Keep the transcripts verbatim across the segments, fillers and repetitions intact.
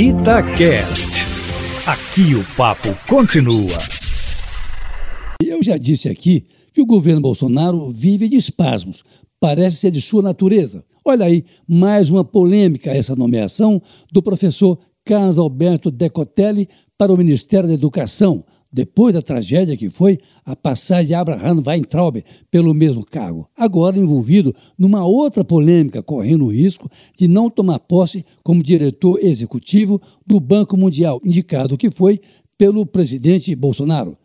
Itacast. Aqui o papo continua. Eu já disse aqui que o governo Bolsonaro vive de espasmos. Parece ser de sua natureza. Olha aí, mais uma polêmica essa nomeação do professor Carlos Alberto Decotelli para o Ministério da Educação, depois da tragédia que foi a passagem de Abraham Weintraub pelo mesmo cargo, agora envolvido numa outra polêmica, correndo o risco de não tomar posse como diretor executivo do Banco Mundial, indicado que foi pelo presidente Bolsonaro.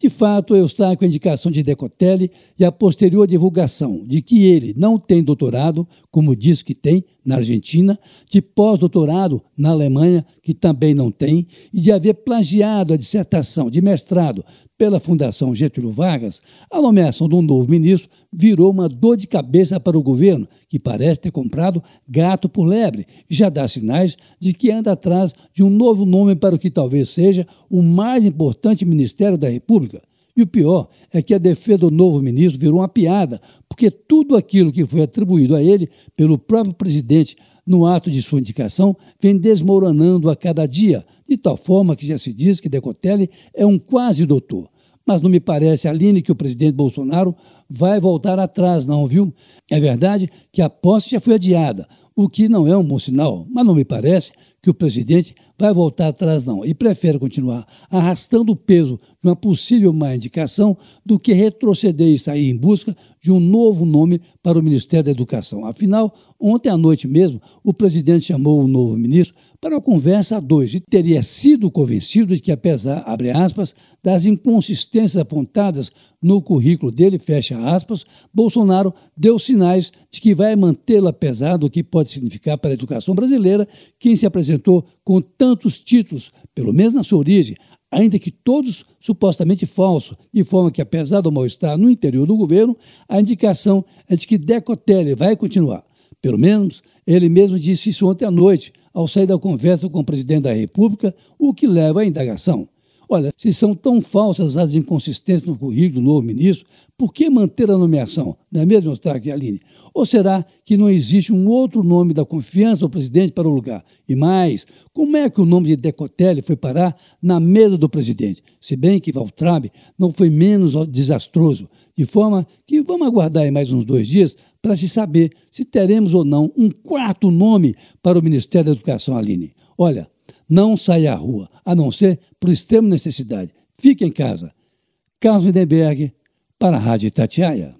De fato, eu destaco a indicação de Decotelli e a posterior divulgação de que ele não tem doutorado, como diz que tem na Argentina, de pós-doutorado na Alemanha, que também não tem, e de haver plagiado a dissertação de mestrado pela Fundação Getúlio Vargas. A nomeação de um novo ministro virou uma dor de cabeça para o governo, que parece ter comprado gato por lebre e já dá sinais de que anda atrás de um novo nome para o que talvez seja o mais importante Ministério da República. E o pior é que a defesa do novo ministro virou uma piada, porque tudo aquilo que foi atribuído a ele pelo próprio presidente no ato de sua indicação vem desmoronando a cada dia, de tal forma que já se diz que Decotelli é um quase doutor. Mas não me parece, Aline, que o presidente Bolsonaro vai voltar atrás não, viu? É verdade que a posse já foi adiada, o que não é um bom sinal, mas não me parece que o presidente vai voltar atrás não e prefere continuar arrastando o peso de uma possível má indicação do que retroceder e sair em busca de um novo nome para o Ministério da Educação. Afinal, ontem à noite mesmo, o presidente chamou o novo ministro para uma conversa a dois e teria sido convencido de que, apesar, abre aspas, das inconsistências apontadas no currículo dele, fecha aspas, Bolsonaro deu sinais de que vai mantê-lo, apesar do que pode significar para a educação brasileira quem se apresentou com tantos títulos, pelo menos na sua origem, ainda que todos supostamente falsos, de forma que, apesar do mal-estar no interior do governo, a indicação é de que Decotelli vai continuar. Pelo menos, ele mesmo disse isso ontem à noite, ao sair da conversa com o presidente da República, o que leva à indagação. Olha, se são tão falsas as inconsistências no currículo do novo ministro, por que manter a nomeação? Não é mesmo, Eustáquio e Aline? Ou será que não existe um outro nome da confiança do presidente para o lugar? E mais, como é que o nome de Decotelli foi parar na mesa do presidente? Se bem que Weintraub não foi menos desastroso, de forma que vamos aguardar aí mais uns dois dias para se saber se teremos ou não um quarto nome para o Ministério da Educação, Aline. Olha, não saia à rua, a não ser por extrema necessidade. Fique em casa. Carlos Widerberg, para a Rádio Itatiaia.